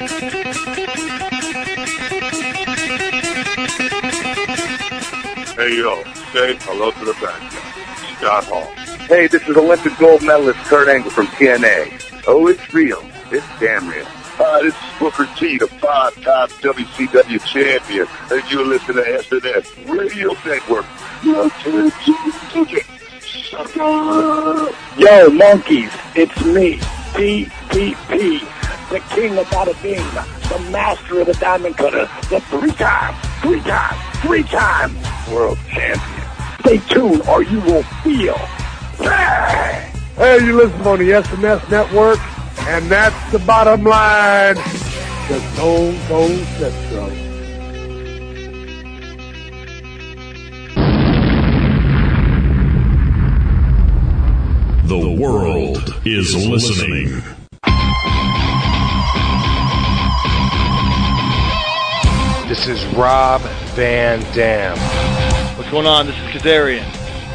Hey, yo, say hello to the bad guy, Scott Hall. Hey, this is Olympic gold medalist Kurt Angle from TNA. Oh, it's real. It's damn real. Hi, this is Booker T, the five-time WCW champion, and you're listening to SNS Radio Network. Yo, monkeys, it's me, TPP, the king of bada bing, the master of the diamond cutter, the three-time world champion. Stay tuned or you will feel. Hey, you listen on the SNS Network, and that's the bottom line. The Gold Central. The world is listening. This is Rob Van Dam. What's going on? This is Kazarian.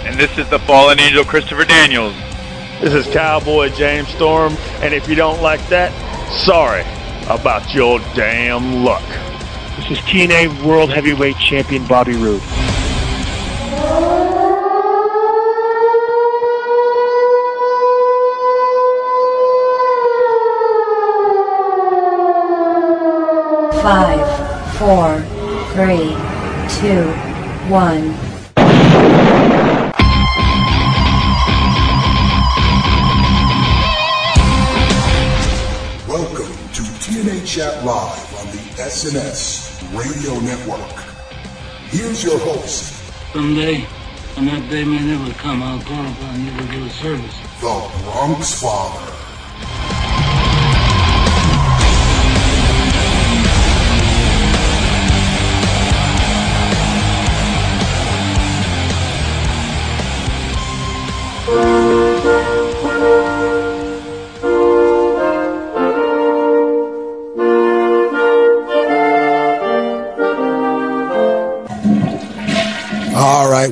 And this is the fallen angel Christopher Daniels. This is Cowboy James Storm. And if you don't like that, sorry about your damn luck. This is TNA World Heavyweight Champion Bobby Roode. Five, four, three, two, one. Welcome to TNA Chat Live on the SNS Radio Network. Here's your host. Someday, when that day may never come, I'll call upon you to do a service. The BronxFather.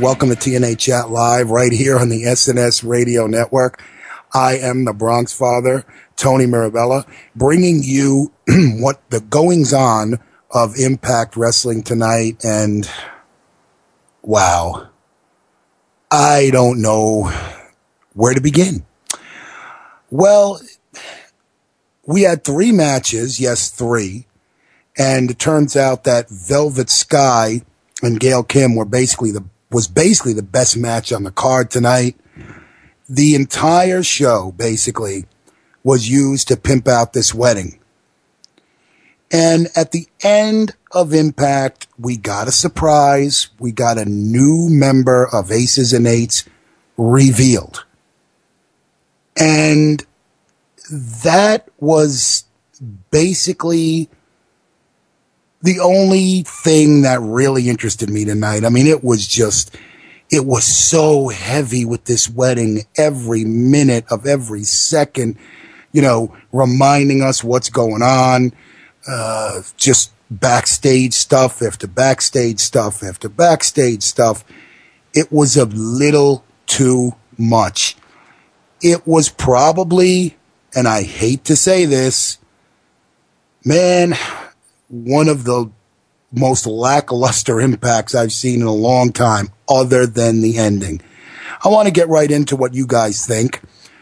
Welcome to TNA Chat Live right here on the SNS Radio Network. I am the BronxFather, Tony Mirabella, bringing you what the goings-on of Impact Wrestling tonight. And, wow, I don't know where to begin. Well, we had three matches, yes, three, and it turns out that Velvet Sky and Gail Kim were was basically the best match on the card tonight. The entire show, basically, was used to pimp out this wedding. And at the end of Impact, we got a surprise. We got a new member of Aces and Eights revealed. And that was basically the only thing that really interested me tonight. I mean, it was so heavy with this wedding. Every minute of every second, you know, reminding us what's going on. Just backstage stuff after backstage stuff after backstage stuff. It was a little too much. It was probably, and I hate to say this, man, one of the most lackluster Impacts I've seen in a long time, other than the ending. I want to get right into what you guys think.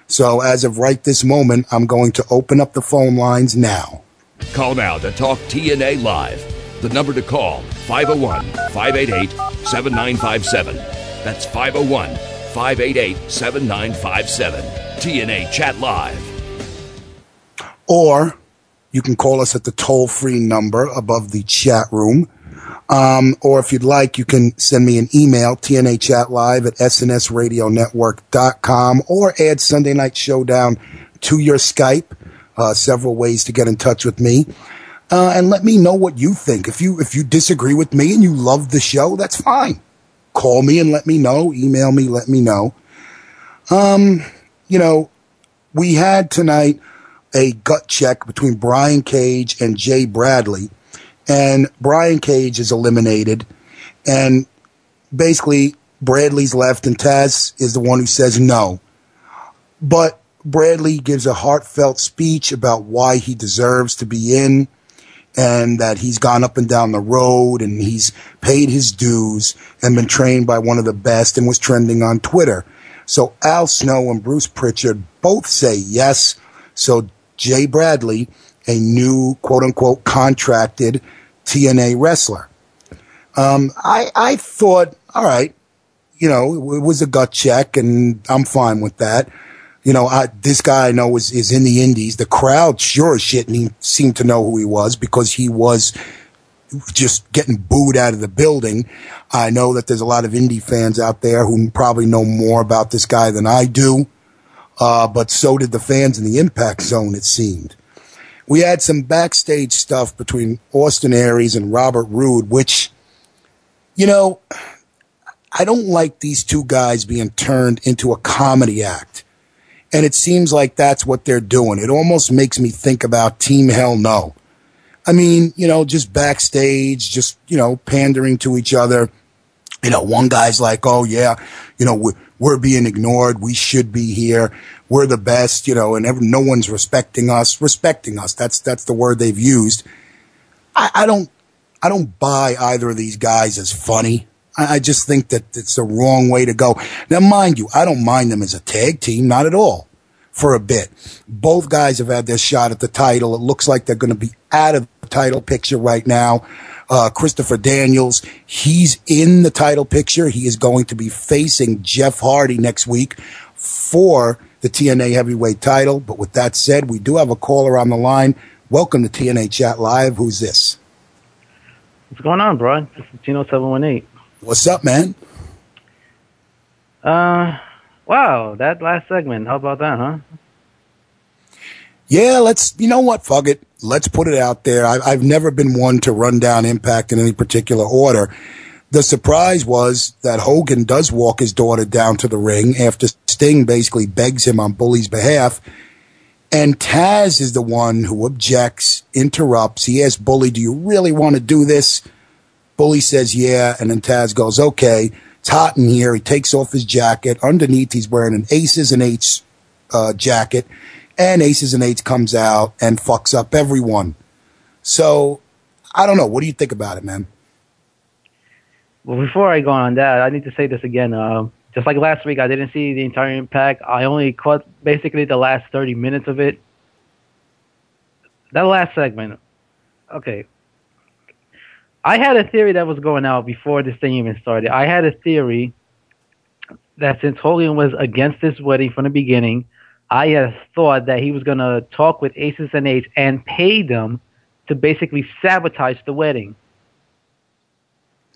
So as of right this moment, I'm going to open up the phone lines now. Call now to talk TNA Live. The number to call, 501-588-7957. That's 501-588-7957. TNA Chat Live. Or you can call us at the toll-free number above the chat room. Or if you'd like, you can send me an email, tnachatlive@snsradionetwork.com, or add Sunday Night Showdown to your Skype. Several ways to get in touch with me. And let me know what you think. If you disagree with me and you love the show, that's fine. Call me and let me know. Email me, let me know. You know, we had tonight a gut check between Brian Cage and Jay Bradley, and Brian Cage is eliminated, and basically Bradley's left, and Taz is the one who says no. But Bradley gives a heartfelt speech about why he deserves to be in, and that he's gone up and down the road and he's paid his dues and been trained by one of the best and was trending on Twitter. So Al Snow and Bruce Pritchard both say yes. So Jay Bradley, a new quote-unquote contracted TNA wrestler. I thought, all right, you know, it was a gut check, and I'm fine with that. You know, this guy I know is in the indies. The crowd sure as shit seemed to know who he was because he was just getting booed out of the building. I know that there's a lot of indie fans out there who probably know more about this guy than I do, but so did the fans in the Impact Zone, it seemed. We had some backstage stuff between Austin Aries and Robert Roode, which, you know, I don't like these two guys being turned into a comedy act. And it seems like that's what they're doing. It almost makes me think about Team Hell No. I mean, you know, just backstage, just, you know, pandering to each other. You know, one guy's like, oh, yeah, you know, we're being ignored. We should be here. We're the best, you know, and no one's respecting us. Respecting us. That's the word they've used. I don't buy either of these guys as funny. I just think that it's the wrong way to go. Now, mind you, I don't mind them as a tag team, not at all, for a bit. Both guys have had their shot at the title. It looks like they're going to be out of the title picture right now. Christopher Daniels, he's in the title picture. He is going to be facing Jeff Hardy next week for the TNA heavyweight title. But with that said, we do have a caller on the line. Welcome to TNA Chat Live. Who's this? What's going on, bro? This is Gino718. What's up, man? Wow, that last segment. How about that, huh? Yeah, let's, you know what, fuck it. Let's put it out there. I've never been one to run down Impact in any particular order. The surprise was that Hogan does walk his daughter down to the ring after Sting basically begs him on Bully's behalf. And Taz is the one who objects, interrupts. He asks Bully, do you really want to do this? Bully says, yeah. And then Taz goes, okay, it's hot in here. He takes off his jacket. Underneath, he's wearing an Aces and Eights jacket. And Aces and Eights comes out and fucks up everyone. So, I don't know. What do you think about it, man? Well, before I go on that, I need to say this again. Just like last week, I didn't see the entire Impact. I only caught basically the last 30 minutes of it. That last segment. Okay. I had a theory that was going out before this thing even started. I had a theory that since Hogan was against this wedding from the beginning, I had thought that he was going to talk with Aces and Eights and pay them to basically sabotage the wedding.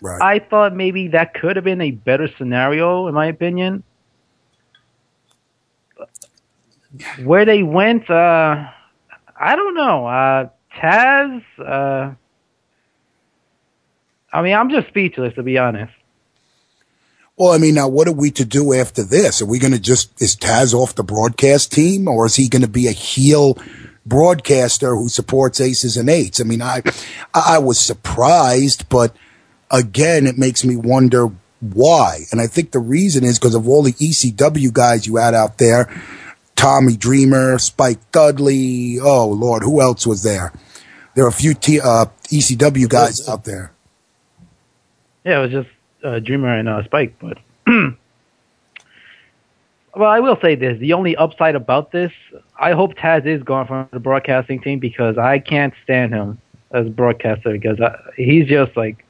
Right. I thought maybe that could have been a better scenario, in my opinion. Where they went, I don't know. Taz, I mean, I'm just speechless, to be honest. Well, I mean, now, what are we to do after this? Are we going to is Taz off the broadcast team, or is he going to be a heel broadcaster who supports Aces and Eights? I mean, I was surprised, but again, it makes me wonder why. And I think the reason is because of all the ECW guys you had out there, Tommy Dreamer, Spike Dudley, oh, Lord, who else was there? There are a few ECW guys out there. Yeah, it was just Dreamer and Spike. But well, I will say this. The only upside about this, I hope Taz is gone from the broadcasting team because I can't stand him as a broadcaster because he's just like,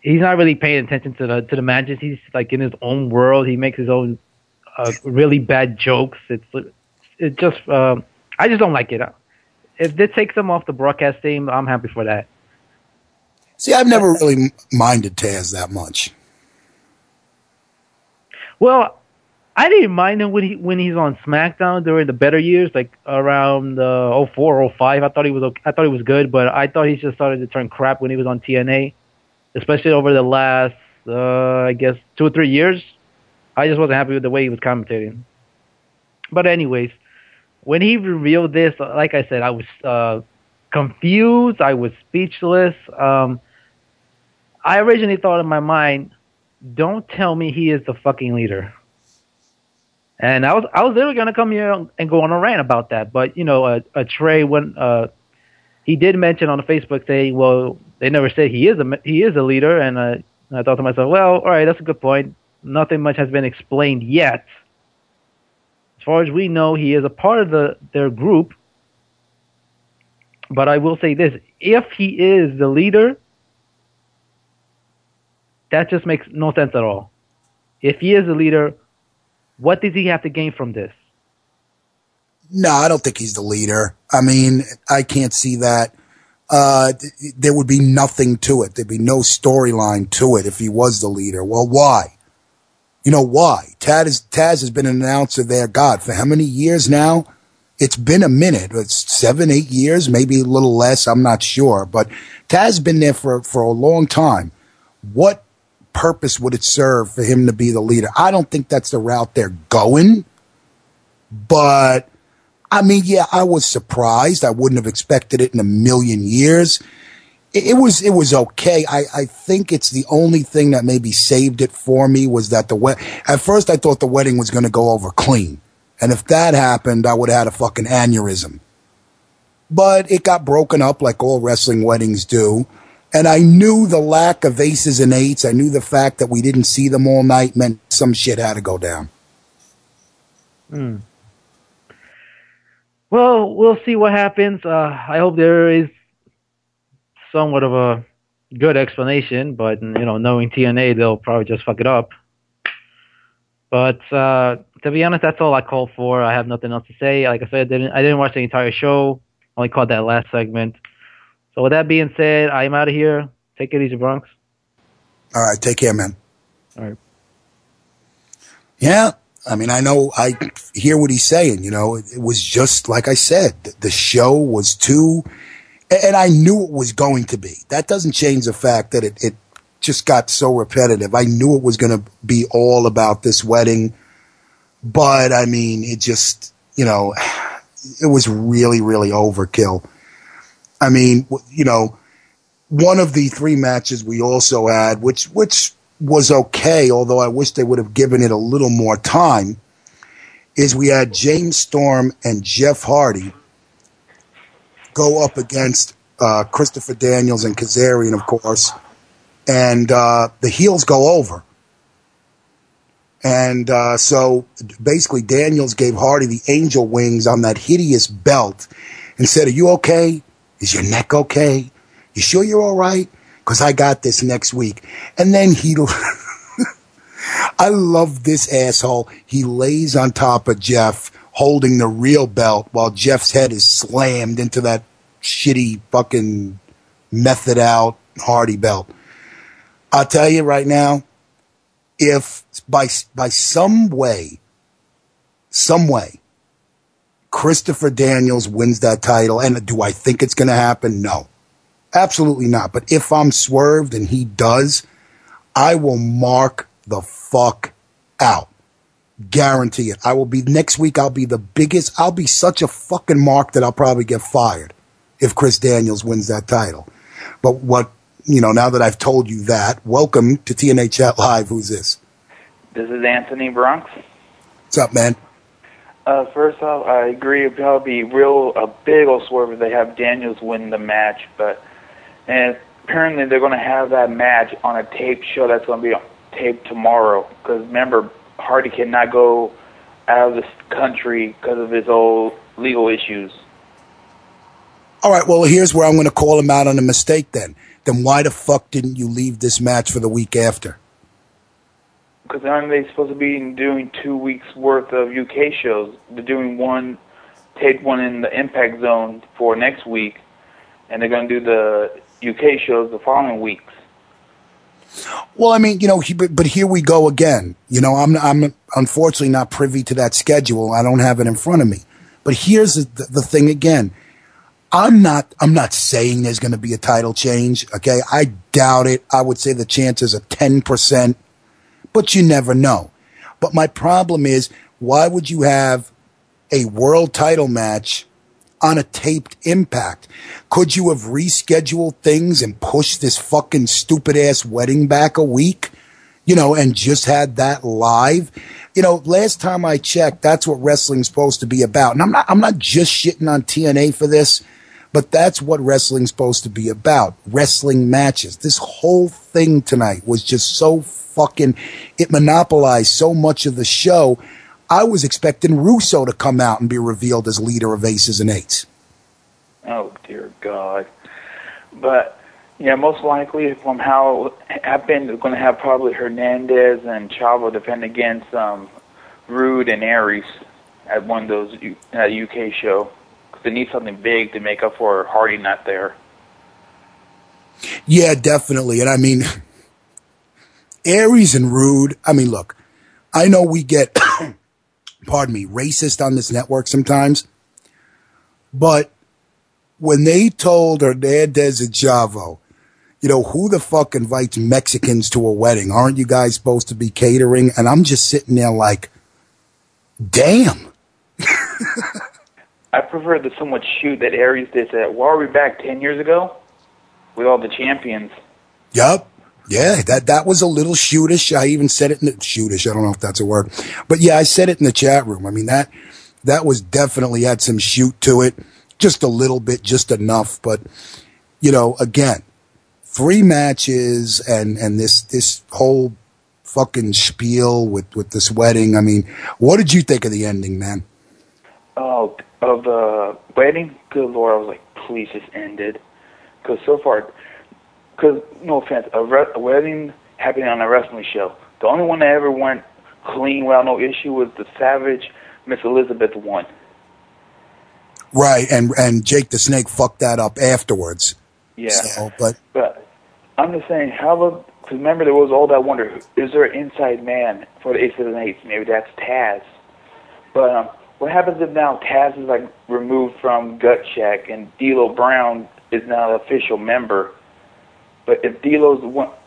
he's not really paying attention to the matches. He's like in his own world. He makes his own really bad jokes. It just, I just don't like it. If they take him off the broadcast team, I'm happy for that. See, I've never really minded Taz that much. Well, I didn't mind him when he's on SmackDown during the better years, like around 04, 05. I thought he was okay. I thought he was good, but I thought he just started to turn crap when he was on TNA, especially over the last, I guess, 2 or 3 years. I just wasn't happy with the way he was commentating. But anyways, when he revealed this, like I said, I was confused. I was speechless. I originally thought in my mind, don't tell me he is the fucking leader. And I was literally going to come here and go on a rant about that. But, you know, Trey went, he did mention on the Facebook thing, well, they never said he is a leader, and I thought to myself, well, all right, that's a good point. Nothing much has been explained yet. As far as we know, he is a part of their group. But I will say this, if he is the leader, that just makes no sense at all. If he is the leader, what does he have to gain from this? No, I don't think he's the leader. I mean, I can't see that. There would be nothing to it. There'd be no storyline to it if he was the leader. Well, why? You know why? Taz has been an announcer there, God, for how many years now? It's been a minute. It's 7, 8 years, maybe a little less. I'm not sure. But Taz has been there for a long time. What purpose would it serve for him to be the leader? I don't think that's the route they're going. But, I mean, yeah, I was surprised. I wouldn't have expected it in a million years. It was okay. I think it's the only thing that maybe saved it for me was that at first I thought the wedding was going to go over clean. And if that happened, I would have had a fucking aneurysm. But it got broken up like all wrestling weddings do. And I knew the lack of aces and eights. I knew the fact that we didn't see them all night meant some shit had to go down. Hmm. Well, we'll see what happens. I hope there is somewhat of a good explanation. But, knowing TNA, they'll probably just fuck it up. But to be honest, that's all I called for. I have nothing else to say. Like I said, I didn't watch the entire show. I only caught that last segment. So with that being said, I'm out of here. Take it easy, Bronx. All right. Take care, man. All right. Yeah. I mean, I know I hear what he's saying. It was just like I said. The show was too – and I knew it was going to be. That doesn't change the fact that it just got so repetitive. I knew it was going to be all about this wedding, but I mean, it just, it was really, really overkill. I mean, one of the three matches we also had, which was okay, although I wish they would have given it a little more time, is we had James Storm and Jeff Hardy go up against Christopher Daniels and Kazarian, of course. And the heels go over. And so basically Daniels gave Hardy the angel wings on that hideous belt and said, "Are you okay? Is your neck okay? You sure you're all right? Because I got this next week." And then he... I love this asshole. He lays on top of Jeff holding the real belt while Jeff's head is slammed into that shitty fucking method out Hardy belt. I'll tell you right now, if by some way, Christopher Daniels wins that title, and do I think it's going to happen? No, absolutely not. But if I'm swerved and he does, I will mark the fuck out. Guarantee it. Next week I'll be the biggest. I'll be such a fucking mark that I'll probably get fired if Chris Daniels wins that title. But what... now that I've told you that, welcome to TNA Chat Live. Who's this? This is Anthony Bronx. What's up, man? First off, I agree. It'd probably be a big old swerve if they have Daniels win the match. And apparently they're going to have that match on a taped show that's going to be on tape tomorrow. Because remember, Hardy cannot go out of the country because of his old legal issues. All right, well, here's where I'm going to call him out on a mistake then. Why the fuck didn't you leave this match for the week after? Because aren't they supposed to be doing 2 weeks' worth of UK shows? They're doing one, take one in the Impact Zone for next week, and they're going to do the UK shows the following weeks. Well, I mean, but here we go again. I'm unfortunately not privy to that schedule. I don't have it in front of me. But here's the thing again. I'm not saying there's going to be a title change, okay? I doubt it. I would say the chances are 10%, but you never know. But my problem is, why would you have a world title match on a taped Impact? Could you have rescheduled things and pushed this fucking stupid-ass wedding back a week, and just had that live? Last time I checked, that's what wrestling's supposed to be about. And I'm not just shitting on TNA for this. But that's what wrestling's supposed to be about, wrestling matches. This whole thing tonight was just so fucking, it monopolized so much of the show. I was expecting Russo to come out and be revealed as leader of Aces and Eights. Oh, dear God. But, yeah, most likely from how it happened, we're going to have probably Hernandez and Chavo defend against Roode and Aries at one of those UK show. They need something big to make up for Hardy not there. Yeah, definitely. And I mean, Aries and Roode, I mean, look, I know we get, pardon me, racist on this network sometimes, but when they told Hernandez and Chavo, you know, who the fuck invites Mexicans to a wedding? Aren't you guys supposed to be catering? And I'm just sitting there like, damn. I prefer the somewhat shoot that Aries did that. Why are we back 10 years ago with all the champions? Yep. Yeah, that was a little shootish. I even said it in the shootish. I don't know if that's a word. But yeah, I said it in the chat room. I mean, that was definitely had some shoot to it. Just a little bit, just enough. But, you know, again, 3 matches and this whole fucking spiel with this wedding. I mean, what did you think of the ending, man? Oh, of the wedding, good Lord, I was like, please just end it. Because so far, because, no offense, a wedding happening on a wrestling show, the only one that ever went clean without no issue was the Savage Miss Elizabeth one. Right, and Jake the Snake fucked that up afterwards. Yeah. So, but I'm just saying, because remember there was all that wonder, is there an inside man for the Aces and Eights? Maybe that's Taz. But, what happens if now Taz is like removed from Gut Check and D'Lo Brown is now an official member? But if D'Lo's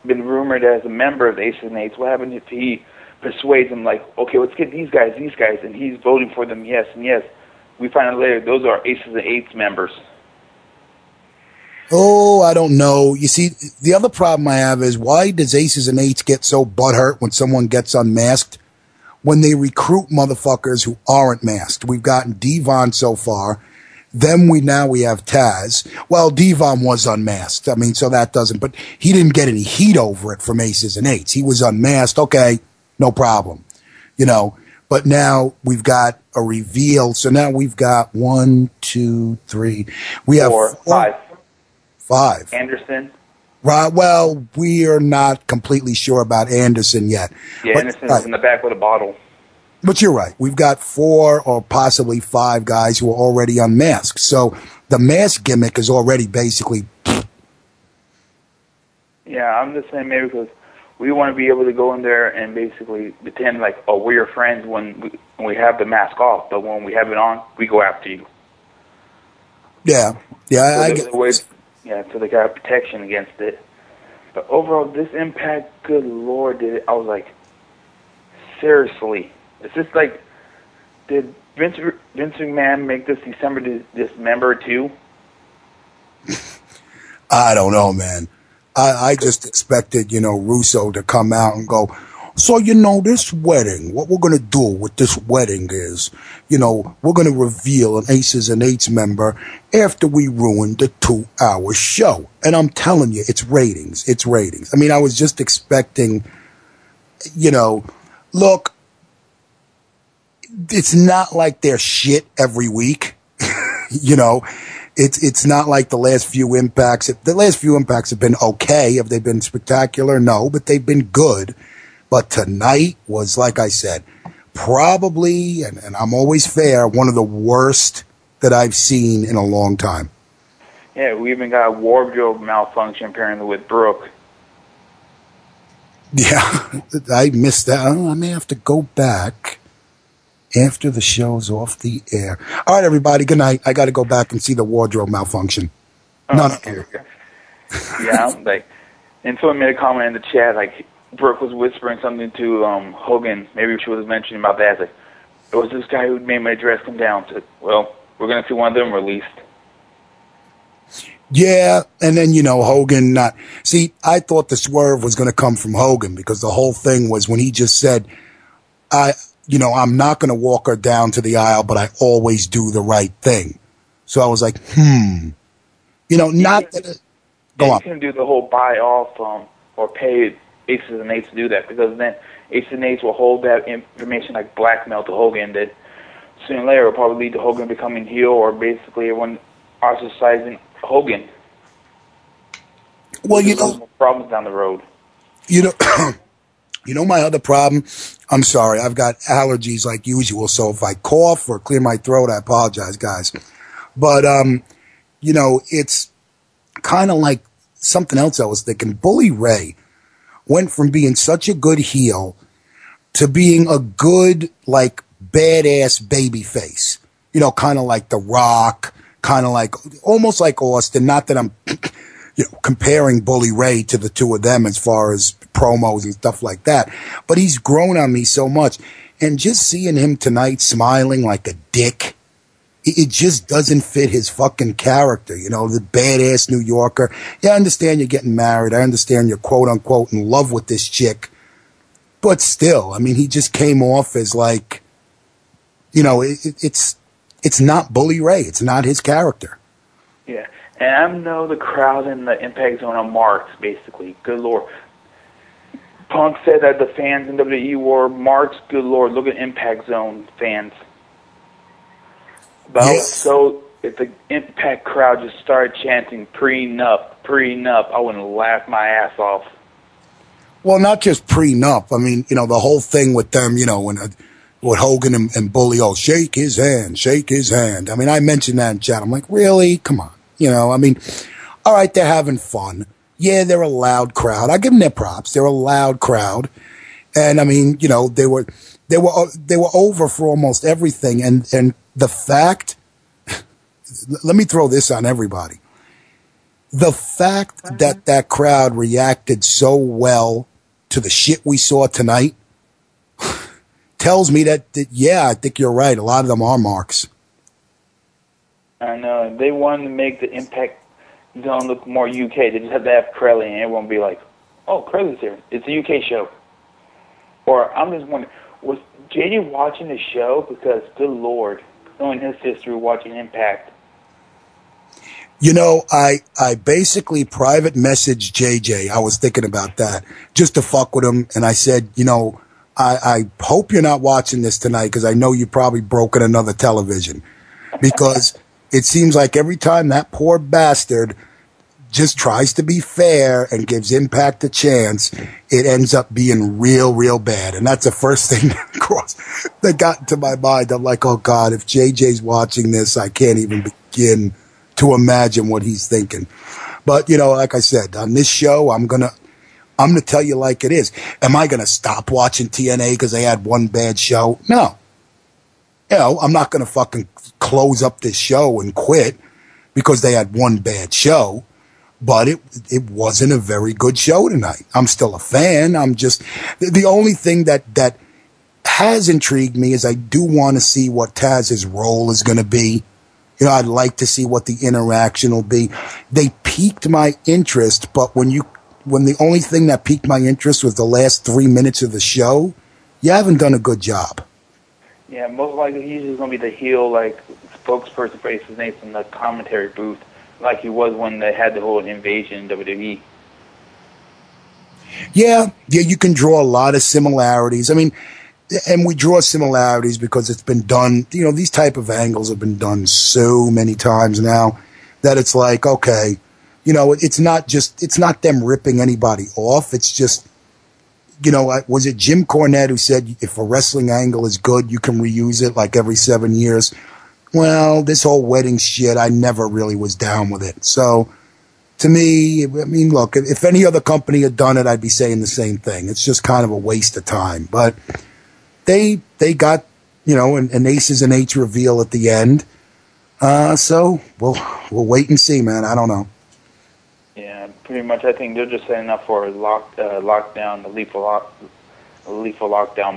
been rumored as a member of the Aces and Eights, what happens if he persuades him like, okay, let's get these guys, and he's voting for them, yes, and yes. We find out later those are Aces and Eights members. Oh, I don't know. You see, the other problem I have is why does Aces and Eights get so butthurt when someone gets unmasked? When they recruit motherfuckers who aren't masked. We've gotten Devon so far. Then we have Taz. Well, Devon was unmasked. I mean, so that doesn't, but he didn't get any heat over it from Aces and Eights. He was unmasked. Okay, no problem. You know, but now we've got a reveal. So now we've got 1, 2, 3. We have five. Anderson. Right. Well, we are not completely sure about Anderson yet. Yeah, but, Anderson's right in the back with a bottle. But you're right. We've got 4 or possibly 5 guys who are already unmasked. So the mask gimmick is already basically... Yeah, I'm just saying maybe because we want to be able to go in there and basically pretend like, oh, we're your friends when we have the mask off, but when we have it on, we go after you. Yeah. Yeah, so I get it. Yeah, so they got protection against it. But overall, this Impact, good Lord, did it. I was like, seriously. Is this like, did Vince McMahon make this December dismember too? I don't know, man. I just expected, you know, Russo to come out and go, so, you know, this wedding, what we're going to do with this wedding is, you know, we're going to reveal an Aces and Eights member after we ruin the 2-hour show. And I'm telling you, it's ratings. It's ratings. I mean, I was just expecting, you know, look, it's not like they're shit every week. You know, it's not like the last few Impacts. The last few Impacts have been okay. Have they been spectacular? No, but they've been good. But tonight was, like I said, probably, and I'm always fair, one of the worst that I've seen in a long time. Yeah, we even got a wardrobe malfunction apparently with Brooke. Yeah, I missed that. I may have to go back after the show's off the air. All right, everybody, good night. I got to go back and see the wardrobe malfunction. None of you. Yeah, like, and someone made a comment in the chat, like, Brooke was whispering something to Hogan. Maybe she was mentioning about that. Like, it was this guy who made my dress come down. So, well, we're going to see one of them released. Yeah, and then, you know, Hogan not... See, I thought the swerve was going to come from Hogan because the whole thing was when he just said, I'm not going to walk her down to the aisle, but I always do the right thing. So I was like, You know, not that it, go on. You can do the whole buy off or pay Aces and Eights to do that, because then Aces and Eights will hold that information like blackmail to Hogan that sooner or later will probably lead to Hogan becoming heel or basically everyone ostracizing Hogan. Well, you know, problems down the road. You know, you know my other problem. I'm sorry, I've got allergies like usual, so if I cough or clear my throat, I apologize, guys. But you know, it's kind of like something else I was thinking. Bully Ray went from being such a good heel to being a good, like, badass baby face. You know, kind of like The Rock, kind of like, almost like Austin. Not that I'm, you know, comparing Bully Ray to the two of them as far as promos and stuff like that. But he's grown on me so much. And just seeing him tonight smiling like a dick, it just doesn't fit his fucking character, you know, the badass New Yorker. Yeah, I understand you're getting married. I understand you're quote-unquote in love with this chick. But still, I mean, he just came off as like, you know, it's not Bully Ray. It's not his character. Yeah, and I know the crowd in the Impact Zone are marks, basically. Good Lord. Punk said that the fans in WWE were marks. Good Lord, look at Impact Zone fans. About yes. So if the Impact crowd just started chanting prenup, prenup, I wouldn't laugh my ass off. Well, not just prenup. I mean, you know, the whole thing with them, you know, when with Hogan and Bully, oh, shake his hand, shake his hand. I mean, I mentioned that in chat. I'm like, really? Come on. You know, I mean, all right, they're having fun. Yeah, they're a loud crowd. I give them their props. They're a loud crowd. And, I mean, you know, they were over for almost everything. And the fact, let me throw this on everybody. The fact that that crowd reacted so well to the shit we saw tonight tells me that, yeah, I think you're right. A lot of them are marks. I know. They wanted to make the Impact Zone look more UK. They just had to have Crowley, and everyone would be like, oh, Crowley's here. It's a UK show. Or I'm just wondering, was JD watching the show? Because, good Lord, knowing his history, watching Impact. You know, I basically private messaged JJ. I was thinking about that, just to fuck with him. And I said, you know, I hope you're not watching this tonight, because I know you've probably broken another television. Because it seems like every time that poor bastard just tries to be fair and gives Impact a chance, it ends up being real, real bad. And that's the first thing that got into my mind. I'm like, oh, God, if JJ's watching this, I can't even begin to imagine what he's thinking. But, you know, like I said, on this show, I'm going to tell you like it is. Am I going to stop watching TNA because they had one bad show? No. You know, I'm not going to fucking close up this show and quit because they had one bad show. But it wasn't a very good show tonight. I'm still a fan. I'm just the only thing that has intrigued me is I do want to see what Taz's role is going to be. You know, I'd like to see what the interaction will be. They piqued my interest, but when the only thing that piqued my interest was the last 3 minutes of the show, you haven't done a good job. Yeah, most likely he's just going to be the heel, like, spokesperson for Aces and Eights in the commentary booth, like he was when they had the whole invasion in WWE. Yeah, you can draw a lot of similarities. I mean, and we draw similarities because it's been done, you know, these type of angles have been done so many times now that it's like, okay, you know, it's not them ripping anybody off. It's just, you know, was it Jim Cornette who said if a wrestling angle is good, you can reuse it like every 7 years? Well, this whole wedding shit, I never really was down with it. So, to me, I mean, look, if any other company had done it, I'd be saying the same thing. It's just kind of a waste of time. But they got, you know, an Aces and Eights reveal at the end. So, we'll wait and see, man. I don't know. Yeah, pretty much. I think they're just setting up for a lethal lockdown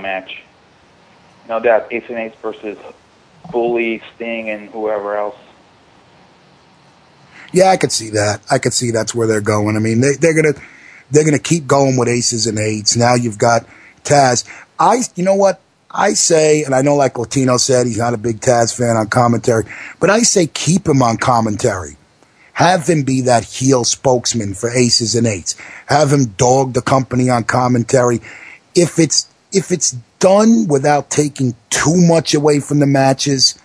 match. No doubt, Aces and Eights versus Bully, Sting, and whoever else. Yeah, I could see that. I could see that's where they're going. I mean, they're gonna keep going with Aces and Eights. Now you've got Taz. You know what I say, and I know, like Latino said, he's not a big Taz fan on commentary, but I say keep him on commentary. Have him be that heel spokesman for Aces and Eights. Have him dog the company on commentary. If it's done without taking too much away from the matches,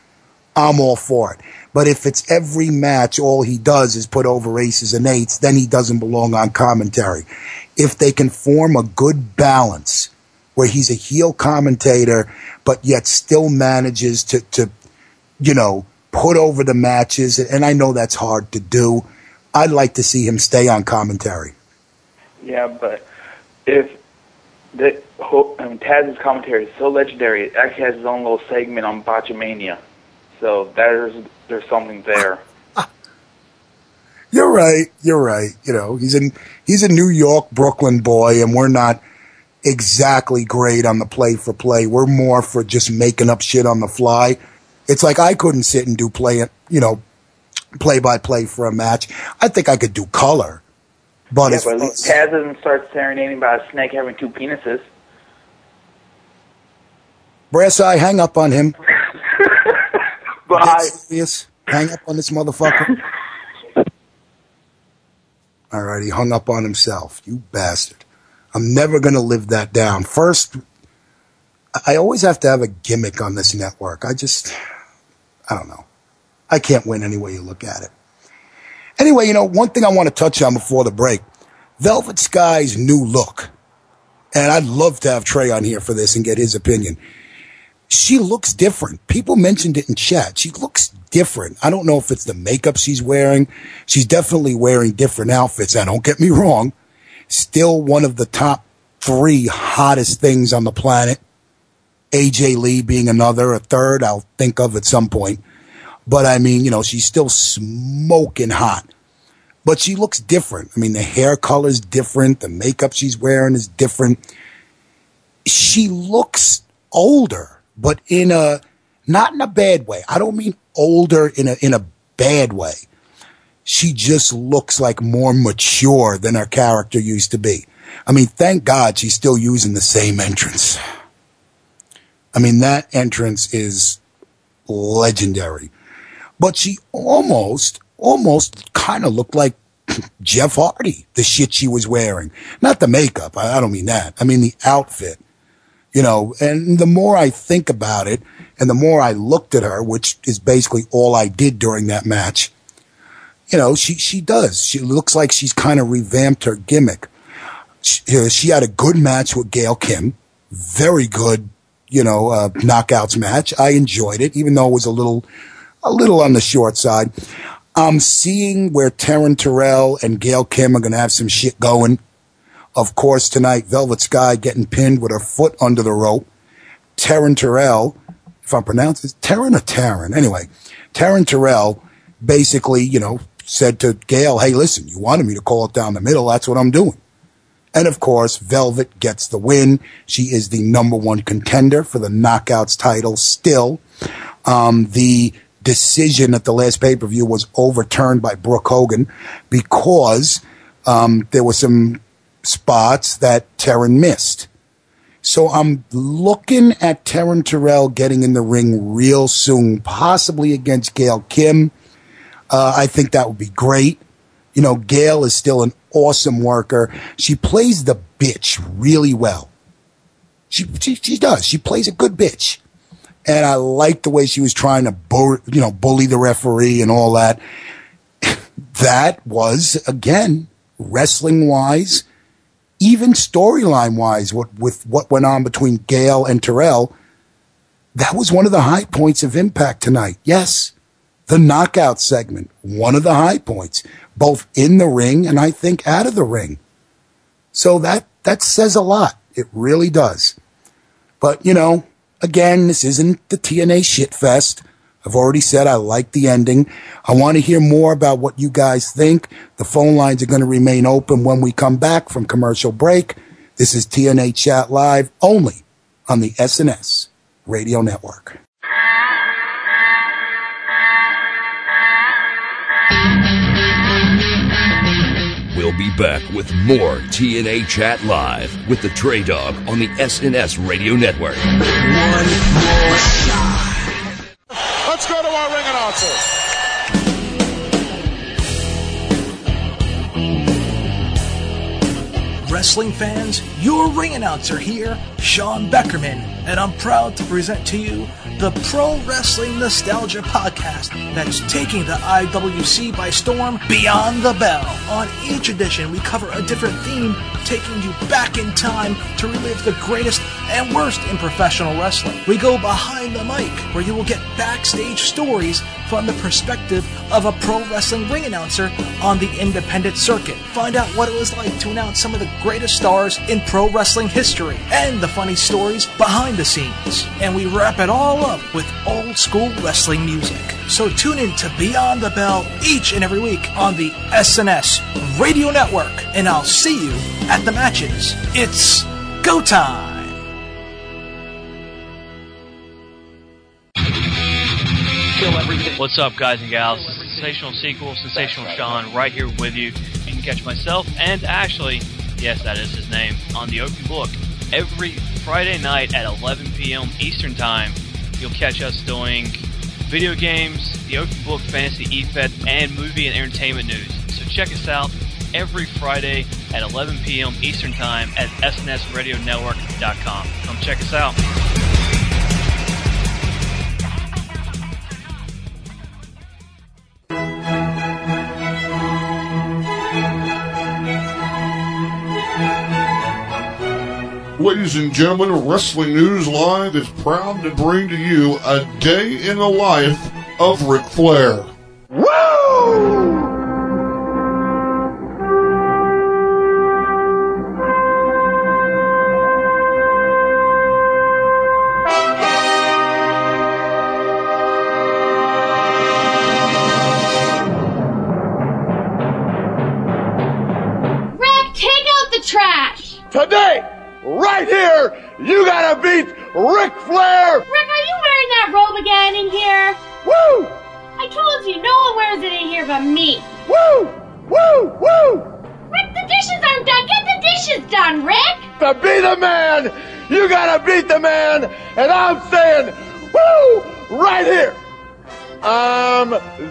I'm all for it. But if it's every match, all he does is put over Aces and Eights, then he doesn't belong on commentary. If they can form a good balance where he's a heel commentator, but yet still manages to put over the matches, and I know that's hard to do, I'd like to see him stay on commentary. Yeah, but Taz's commentary is so legendary, it actually has his own little segment on Botchamania. So there's something there. You're right. He's a New York, Brooklyn boy, and we're not exactly great on the play for play. We're more for just making up shit on the fly. It's like I couldn't sit and do play by play for a match. I think I could do color, but at least Taz doesn't start serenading by a snake having two penises. Brass Eye, hang up on him. Bye. Hang up on this motherfucker. All right, he hung up on himself. You bastard. I'm never going to live that down. First, I always have to have a gimmick on this network. I don't know. I can't win any way you look at it. Anyway, one thing I want to touch on before the break, Velvet Sky's new look. And I'd love to have Trey on here for this and get his opinion. She looks different. People mentioned it in chat. She looks different. I don't know if it's the makeup she's wearing. She's definitely wearing different outfits. Now, don't get me wrong. Still one of the top three hottest things on the planet. AJ Lee being another, a third I'll think of at some point. But, she's still smoking hot. But she looks different. The hair color's different. The makeup she's wearing is different. She looks older. But not in a bad way. I don't mean older in a bad way. She just looks like more mature than her character used to be. Thank God she's still using the same entrance. That entrance is legendary. But she almost kind of looked like Jeff Hardy, the shit she was wearing. Not the makeup. I don't mean that. I mean the outfit. And the more I think about it and the more I looked at her, which is basically all I did during that match, she does. She looks like she's kind of revamped her gimmick. She had a good match with Gail Kim. Very good, knockouts match. I enjoyed it, even though it was a little on the short side. I'm seeing where Taryn Terrell and Gail Kim are going to have some shit going. Of course, tonight, Velvet Sky getting pinned with her foot under the rope. Taryn Terrell, if I'm pronouncing it, Taryn or Taryn? Anyway, Taryn Terrell basically, said to Gail, hey, listen, you wanted me to call it down the middle. That's what I'm doing. And of course, Velvet gets the win. She is the number one contender for the Knockouts title still. The decision at the last pay-per-view was overturned by Brooke Hogan because there was some spots that Taryn missed. So I'm looking at Taryn Terrell getting in the ring real soon, possibly against Gail Kim. I think that would be great. Gail is still an awesome worker. She plays the bitch really well. She does. She plays a good bitch. And I like the way she was trying to bully the referee and all that. That was, again, wrestling-wise, even storyline-wise, with what went on between Gail and Terrell, that was one of the high points of Impact tonight. Yes, the knockout segment, one of the high points, both in the ring and I think out of the ring. So that says a lot. It really does. But, again, this isn't the TNA shitfest. I've already said I like the ending. I want to hear more about what you guys think. The phone lines are going to remain open when we come back from commercial break. This is TNA Chat Live, only on the SNS Radio Network. We'll be back with more TNA Chat Live with the Trey Dog on the SNS Radio Network. One more shot. Let's go to our ring announcer. Wrestling fans, your ring announcer here, Sean Beckerman, and I'm proud to present to you the Pro Wrestling Nostalgia Podcast that's taking the IWC by storm beyond the bell. On each edition, we cover a different theme, taking you back in time to relive the greatest and worst in professional wrestling. We go behind the mic, where you will get backstage stories from the perspective of a pro wrestling ring announcer on the independent circuit. Find out what it was like to announce some of the greatest stars in pro wrestling history and the funny stories behind the scenes. And we wrap it all up with old school wrestling music. So tune in to Beyond the Bell each and every week on the SNS Radio Network, and I'll see you at the matches. It's go time! What's up, guys and gals? Sensational Sequel, Sensational Sean, right here with you. You can catch myself and Ashley, yes, that is his name, on the Open Book every Friday night at 11 p.m. Eastern Time. You'll catch us doing video games, the Open Book, Fantasy eFed, and movie and entertainment news. So check us out every Friday at 11 p.m. Eastern Time at snsradionetwork.com. Come check us out. Ladies and gentlemen, Wrestling News Live is proud to bring to you a day in the life of Ric Flair. Woo! Rick, take out the trash! Today! Right here, you gotta beat Ric Flair! Rick, are you wearing that robe again in here? Woo! I told you, no one wears it in here but me. Woo! Woo! Woo! Rick, the dishes aren't done. Get the dishes done, Rick! To be the man, you gotta beat the man, and I'm saying, woo! Right here! I'm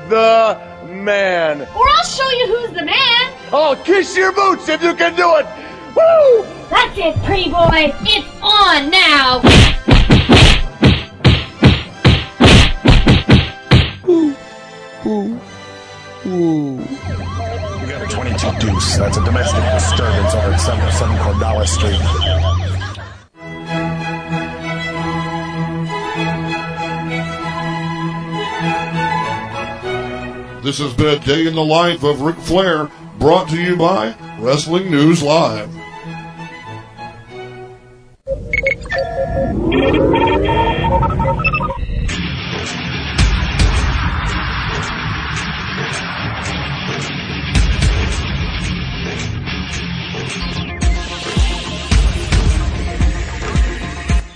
the man. Or I'll show you who's the man. I'll kiss your boots if you can do it! Woo! That's it, pretty boy. It's on now. Ooh, ooh, ooh. We got a 22 deuce. That's a domestic disturbance over at 707 Cordova Street. This has been a day in the life of Ric Flair, brought to you by Wrestling News Live.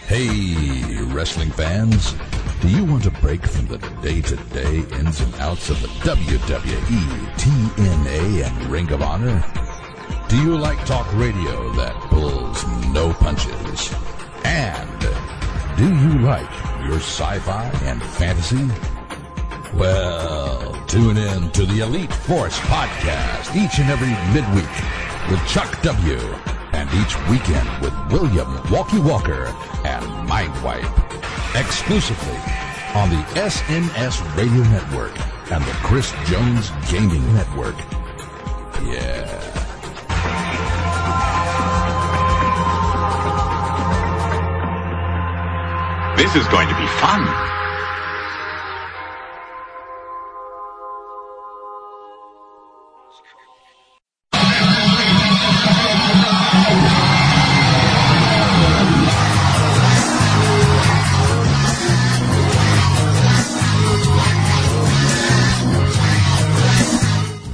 Hey, wrestling fans. Do you want a break from the day-to-day ins and outs of the WWE, TNA, and Ring of Honor? Do you like talk radio that pulls no punches? And do you like your sci-fi and fantasy? Well, tune in to the Elite Force Podcast each and every midweek with Chuck W. and each weekend with William Walkie Walker and Mindwipe. Exclusively on the SNS Radio Network and the Chris Jones Gaming Network. Yeah. This is going to be fun.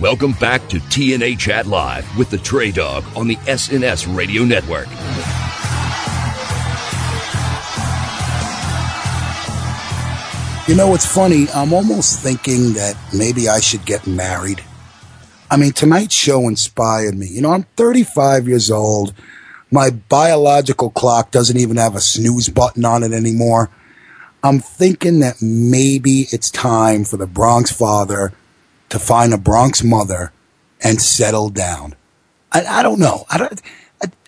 Welcome back to TNA Chat Live with the Trey Dog on the SNS Radio Network. You know, it's funny. I'm almost thinking that maybe I should get married. I mean, tonight's show inspired me. You know, I'm 35 years old. My biological clock doesn't even have a snooze button on it anymore. I'm thinking that maybe it's time for the BronxFather to find a Bronx mother and settle down. I don't know.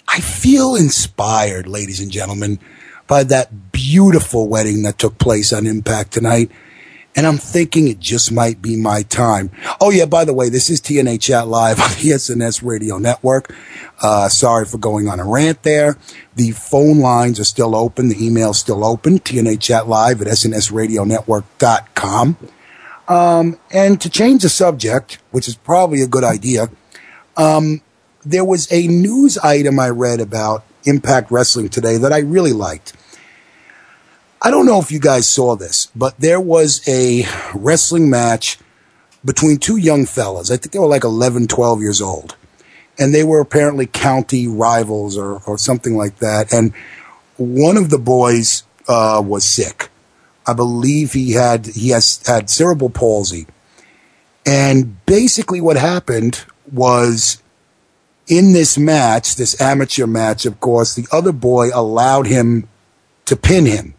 I feel inspired, ladies and gentlemen, by that beautiful wedding that took place on Impact tonight. And I'm thinking it just might be my time. Oh, yeah, by the way, this is TNA Chat Live on the SNS Radio Network. Sorry for going on a rant there. The phone lines are still open. The email's still open. TNA Chat Live at snsradionetwork.com. And to change the subject, which is probably a good idea, there was a news item I read about Impact Wrestling today that I really liked. I don't know if you guys saw this, but there was a wrestling match between two young fellas. I think they were like 11, 12 years old. And they were apparently county rivals or something like that. And one of the boys was sick. I believe he had cerebral palsy. And basically what happened was in this match, this amateur match, of course, the other boy allowed him to pin him.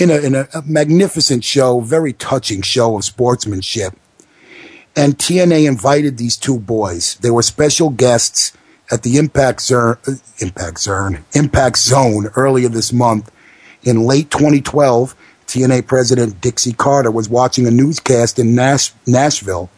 In a magnificent show, very touching show of sportsmanship. And TNA invited these two boys. They were special guests at the Impact Zone earlier this month. In late 2012, TNA president Dixie Carter was watching a newscast in Nashville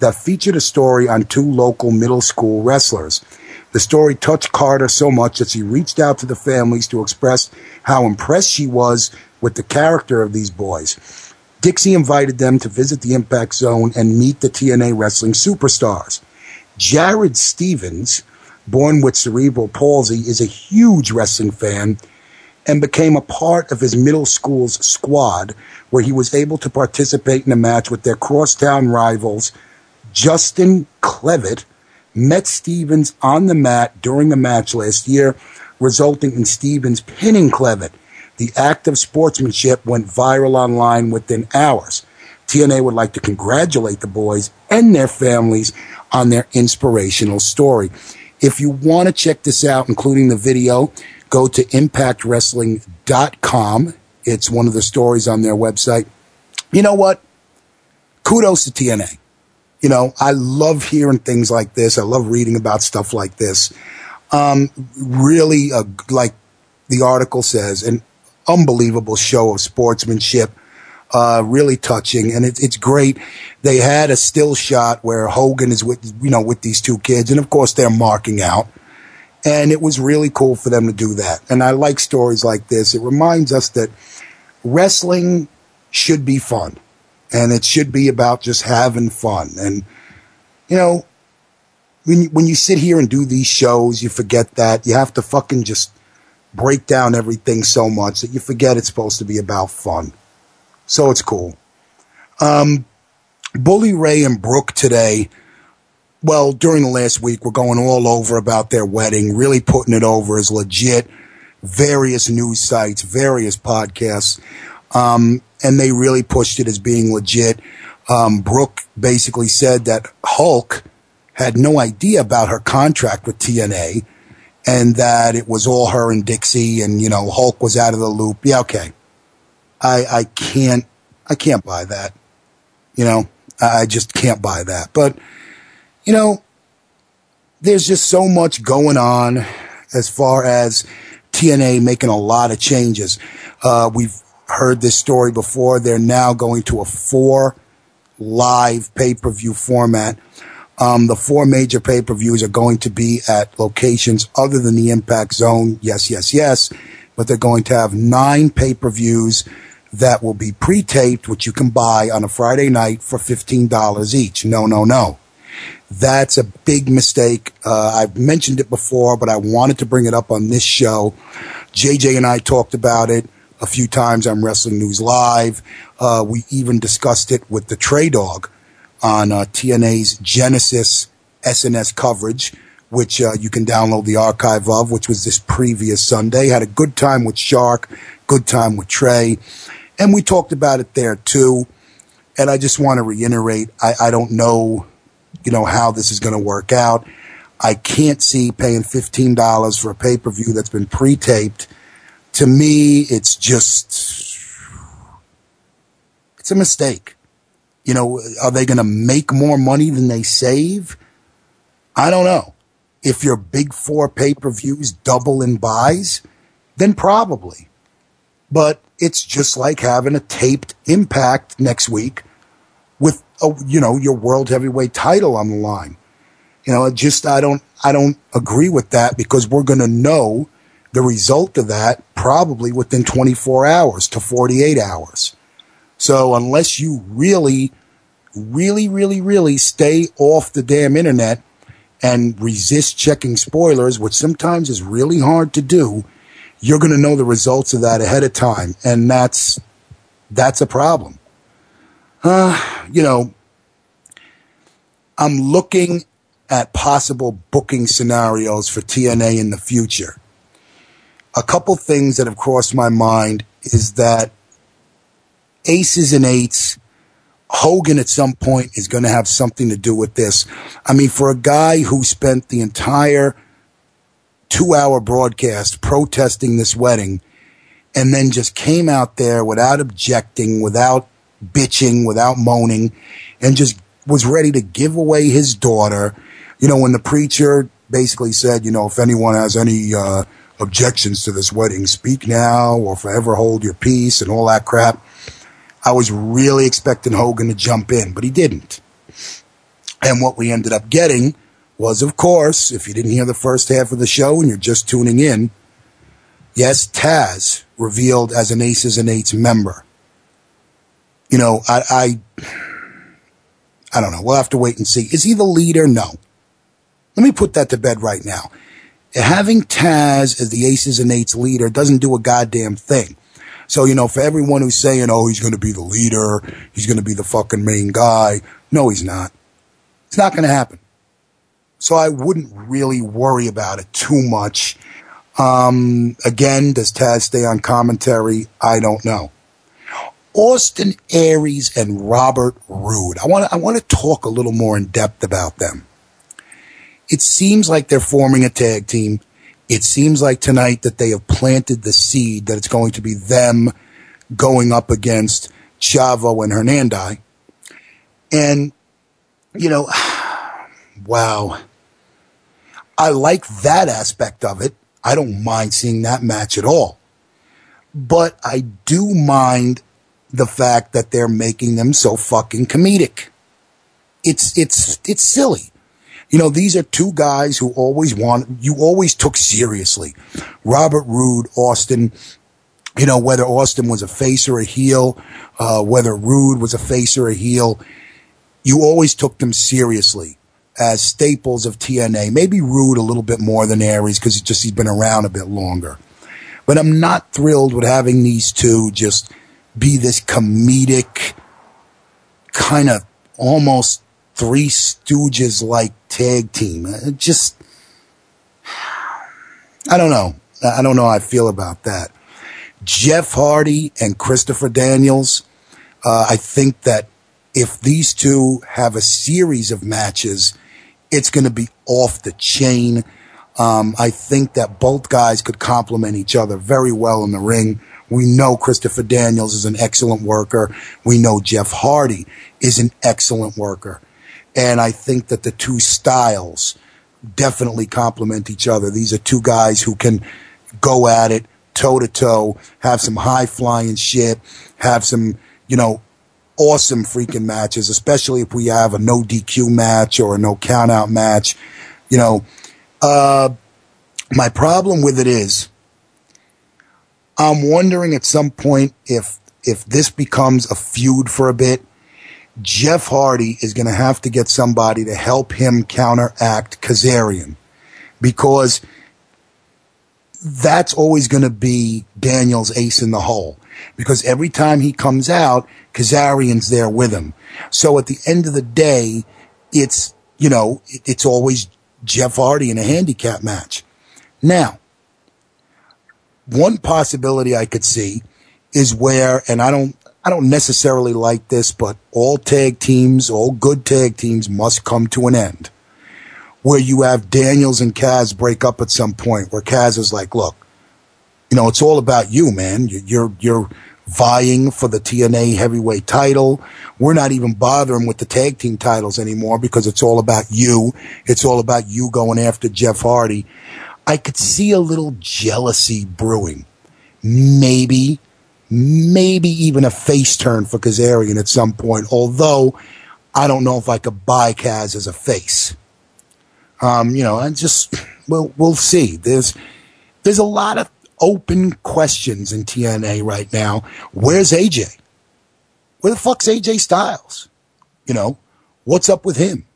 that featured a story on two local middle school wrestlers. The story touched Carter so much that she reached out to the families to express how impressed she was with the character of these boys. Dixie invited them to visit the Impact Zone and meet the TNA wrestling superstars. Jared Stevens, born with cerebral palsy, is a huge wrestling fan and became a part of his middle school's squad, where he was able to participate in a match with their crosstown rivals. Justin Clevitt met Stevens on the mat during the match last year, resulting in Stevens pinning Clevitt. The act of sportsmanship went viral online within hours. TNA would like to congratulate the boys and their families on their inspirational story. If you want to check this out, including the video, go to impactwrestling.com. It's one of the stories on their website. You know what? Kudos to TNA. You know, I love hearing things like this. I love reading about stuff like this. Really, like the article says, and unbelievable show of sportsmanship, really touching, and it's great. They had a still shot where Hogan is with these two kids, and of course they're marking out, and it was really cool for them to do that. And I like stories like this. It reminds us that wrestling should be fun, and it should be about just having fun. And you know, when you sit here and do these shows, you forget that. You have to fucking just break down everything so much that you forget it's supposed to be about fun. So it's cool. Bully Ray and Brooke today, well, during the last week, we're going all over about their wedding, really putting it over as legit, various news sites, various podcasts, and they really pushed it as being legit. Brooke basically said that Hulk had no idea about her contract with TNA, and that it was all her and Dixie, and, you know, Hulk was out of the loop. Yeah, okay. I can't buy that. You know, I just can't buy that. But, you know, there's just so much going on as far as TNA making a lot of changes. We've heard this story before. They're now going to a 4 live pay-per-view format. The 4 major pay-per-views are going to be at locations other than the Impact Zone. Yes, yes, yes. But they're going to have 9 pay-per-views that will be pre-taped, which you can buy on a Friday night for $15 each. No, no, no. That's a big mistake. I've mentioned it before, but I wanted to bring it up on this show. JJ and I talked about it a few times on Wrestling News Live. We even discussed it with the Trey Dog on TNA's Genesis SNS coverage, which you can download the archive of, which was this previous Sunday. Had a good time with Shark, good time with Trey, and we talked about it there too. And I just want to reiterate, I don't know, you know, how this is going to work out. I can't see paying $15 for a pay-per-view that's been pre-taped. To me, it's just, it's a mistake. You know, are they going to make more money than they save? I don't know. If your big four pay-per-views double in buys, then probably. But it's just like having a taped Impact next week with, you know, your world heavyweight title on the line. You know, I don't agree with that, because we're going to know the result of that probably within 24 hours to 48 hours. So unless you really stay off the damn internet and resist checking spoilers, which sometimes is really hard to do, you're going to know the results of that ahead of time. And that's a problem. You know, I'm looking at possible booking scenarios for TNA in the future. A couple things that have crossed my mind is that Aces and Eights, Hogan at some point is going to have something to do with this. I mean, for a guy who spent the entire two-hour broadcast protesting this wedding and then just came out there without objecting, without bitching, without moaning, and just was ready to give away his daughter. You know, when the preacher basically said, you know, if anyone has any objections to this wedding, speak now or forever hold your peace and all that crap. I was really expecting Hogan to jump in, but he didn't. And what we ended up getting was, of course, if you didn't hear the first half of the show and you're just tuning in, yes, Taz revealed as an Aces and Eights member. You know, I don't know. We'll have to wait and see. Is he the leader? No. Let me put that to bed right now. Having Taz as the Aces and Eights leader doesn't do a goddamn thing. So, you know, for everyone who's saying, oh, he's going to be the leader, he's going to be the fucking main guy. No, he's not. It's not going to happen. So I wouldn't really worry about it too much. Again, does Taz stay on commentary? I don't know. Austin Aries and Robert Roode. I want to talk a little more in depth about them. It seems like they're forming a tag team. It seems like tonight that they have planted the seed that it's going to be them going up against Chavo and Hernandez. And, you know, wow. I like that aspect of it. I don't mind seeing that match at all. But I do mind the fact that they're making them so fucking comedic. It's silly. You know, these are two guys who you always took seriously. Robert Roode, Austin, you know, whether Austin was a face or a heel, whether Roode was a face or a heel, you always took them seriously as staples of TNA. Maybe Roode a little bit more than Aries because he's been around a bit longer. But I'm not thrilled with having these two just be this comedic kind of almost Three Stooges-like tag team. I don't know how I feel about that. Jeff Hardy and Christopher Daniels, I think that if these two have a series of matches, it's going to be off the chain. I think that both guys could complement each other very well in the ring. We know Christopher Daniels is an excellent worker. We know Jeff Hardy is an excellent worker. And I think that the two styles definitely complement each other. These are two guys who can go at it toe-to-toe, have some high-flying shit, have some, you know, awesome freaking matches, especially if we have a no-DQ match or a no-count-out match. You know, my problem with it is I'm wondering at some point if this becomes a feud for a bit, Jeff Hardy is going to have to get somebody to help him counteract Kazarian, because that's always going to be Daniel's ace in the hole, because every time he comes out, Kazarian's there with him. So at the end of the day, it's, you know, it's always Jeff Hardy in a handicap match. Now, one possibility I could see is where, and I don't necessarily like this, but all good tag teams must come to an end, where you have Daniels and Kaz break up at some point, where Kaz is like, look, you know, it's all about you, man. You're vying for the TNA heavyweight title. We're not even bothering with the tag team titles anymore because it's all about you. It's all about you going after Jeff Hardy. I could see a little jealousy brewing. Maybe even a face turn for Kazarian at some point, although I don't know if I could buy Kaz as a face. We'll see. There's a lot of open questions in TNA right now. Where's AJ? Where the fuck's AJ Styles? What's up with him?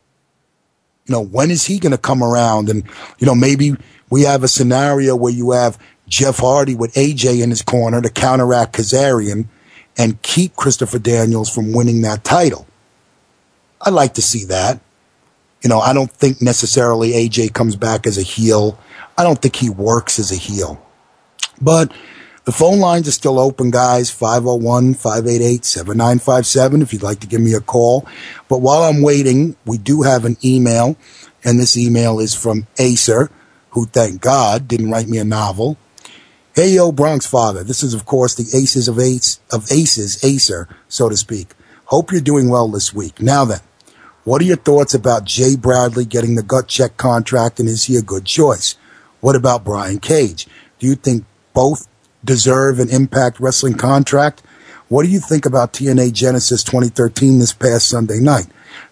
When is he going to come around? And, maybe we have a scenario where you have Jeff Hardy with AJ in his corner to counteract Kazarian and keep Christopher Daniels from winning that title. I'd like to see that. I don't think necessarily AJ comes back as a heel. I don't think he works as a heel. But the phone lines are still open, guys, 501-588-7957 if you'd like to give me a call. But while I'm waiting, we do have an email, and this email is from Acer, who, thank God, didn't write me a novel. Hey, yo, BronxFather. This is, of course, the Aces of Eights, Acer, so to speak. Hope you're doing well this week. Now then, what are your thoughts about Jay Bradley getting the gut check contract, and is he a good choice? What about Brian Cage? Do you think both deserve an Impact Wrestling contract? What do you think about TNA Genesis 2013 this past Sunday night?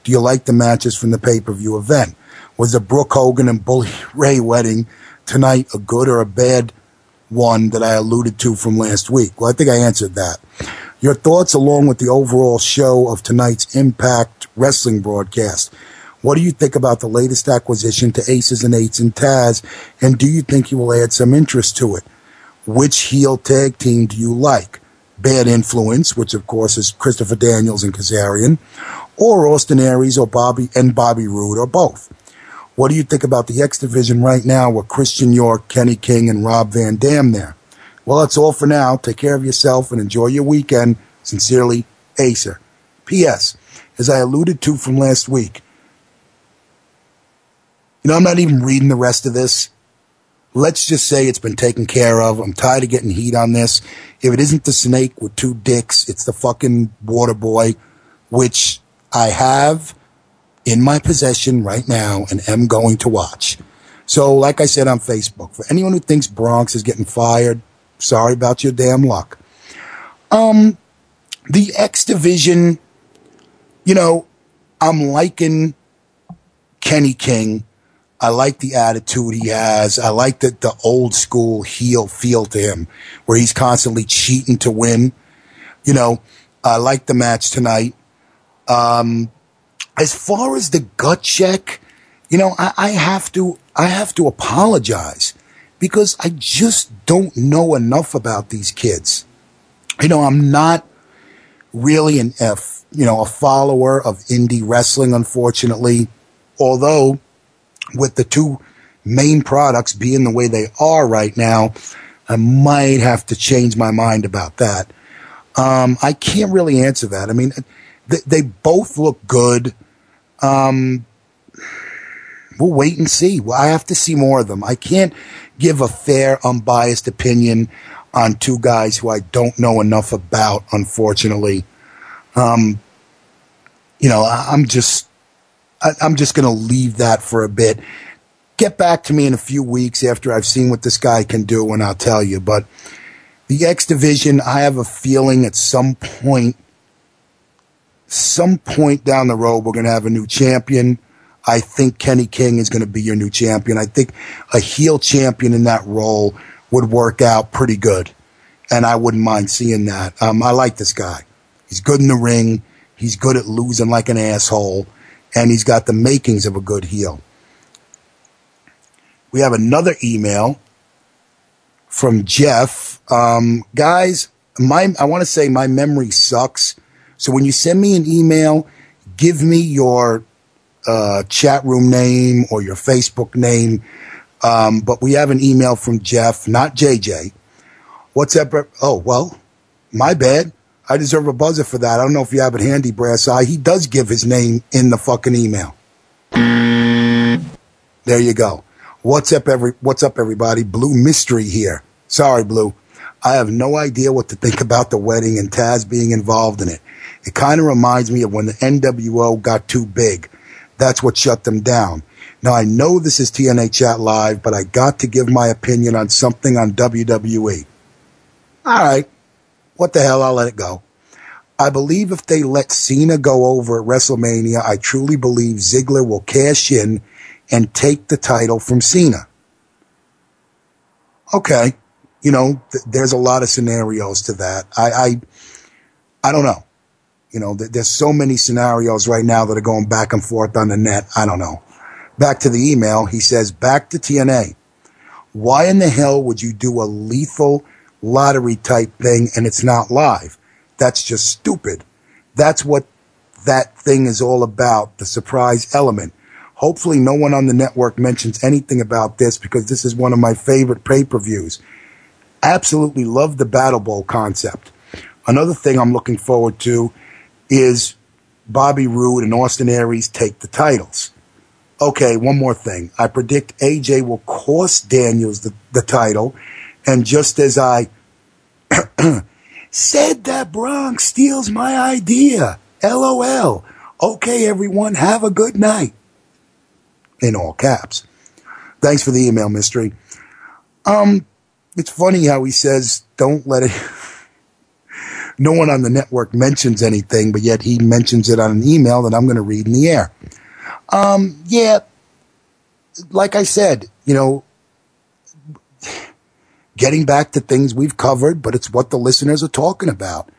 Do you like the matches from the pay-per-view event? Was the Brooke Hogan and Bully Ray wedding tonight a good or a bad one that I alluded to from last week? Well, I think I answered that. Your thoughts along with the overall show of tonight's Impact Wrestling broadcast. What do you think about the latest acquisition to Aces and Eights and Taz, and do you think you will add some interest to it? Which heel tag team do you like? Bad Influence, which of course is Christopher Daniels and Kazarian, or Austin Aries or Bobby Roode, or both? What do you think about the X Division right now with Christian York, Kenny King, and Rob Van Dam there? Well, that's all for now. Take care of yourself and enjoy your weekend. Sincerely, Acer. P.S. As I alluded to from last week, I'm not even reading the rest of this. Let's just say it's been taken care of. I'm tired of getting heat on this. If it isn't the snake with two dicks, it's the fucking water boy, which I have in my possession right now and am going to watch. So, like I said on Facebook, for anyone who thinks Bronx is getting fired, sorry about your damn luck. The X Division, I'm liking Kenny King. I like the attitude he has. I like the old school heel feel to him, where he's constantly cheating to win. I like the match tonight. As far as the gut check, I have to apologize because I just don't know enough about these kids. I'm not really a follower of indie wrestling, unfortunately. Although, with the two main products being the way they are right now, I might have to change my mind about that. I can't really answer that. I mean, they both look good. We'll wait and see. Well, I have to see more of them. I can't give a fair, unbiased opinion on two guys who I don't know enough about, unfortunately. I'm just going to leave that for a bit. Get back to me in a few weeks after I've seen what this guy can do, and I'll tell you. But the X Division, I have a feeling at some point down the road, we're going to have a new champion. I think Kenny King is going to be your new champion. I think a heel champion in that role would work out pretty good, and I wouldn't mind seeing that. I like this guy. He's good in the ring. He's good at losing like an asshole. And he's got the makings of a good heel. We have another email from Jeff. Guys, I want to say my memory sucks. So when you send me an email, give me your chat room name or your Facebook name. But we have an email from Jeff, not JJ. What's up? Oh, well, my bad. I deserve a buzzer for that. I don't know if you have it handy, Brass Eye. He does give his name in the fucking email. There you go. What's up, everybody? Blue Mystery here. Sorry, Blue. I have no idea what to think about the wedding and Taz being involved in it. It kind of reminds me of when the NWO got too big. That's what shut them down. Now, I know this is TNA Chat Live, but I got to give my opinion on something on WWE. All right. What the hell? I'll let it go. I believe if they let Cena go over at WrestleMania, I truly believe Ziggler will cash in and take the title from Cena. Okay. You know, there's a lot of scenarios to that. I don't know. You know, there's so many scenarios right now that are going back and forth on the net. I don't know. Back to the email. He says, back to TNA. Why in the hell would you do a lethal lottery type thing and it's not live? That's just stupid. That's what that thing is all about, the surprise element. Hopefully no one on the network mentions anything about this because this is one of my favorite pay-per-views. Absolutely love the Battle Bowl concept. Another thing I'm looking forward to is Bobby Roode and Austin Aries take the titles. Okay, one more thing. I predict AJ will cost Daniels the title, and just as I said that Bronx steals my idea. LOL. Okay, everyone, have a good night. In all caps. Thanks for the email, Mystery. It's funny how he says, don't let it... No one on the network mentions anything, but yet he mentions it on an email that I'm going to read in the air. Yeah, like I said, you know... Getting back to things we've covered, but it's what the listeners are talking about.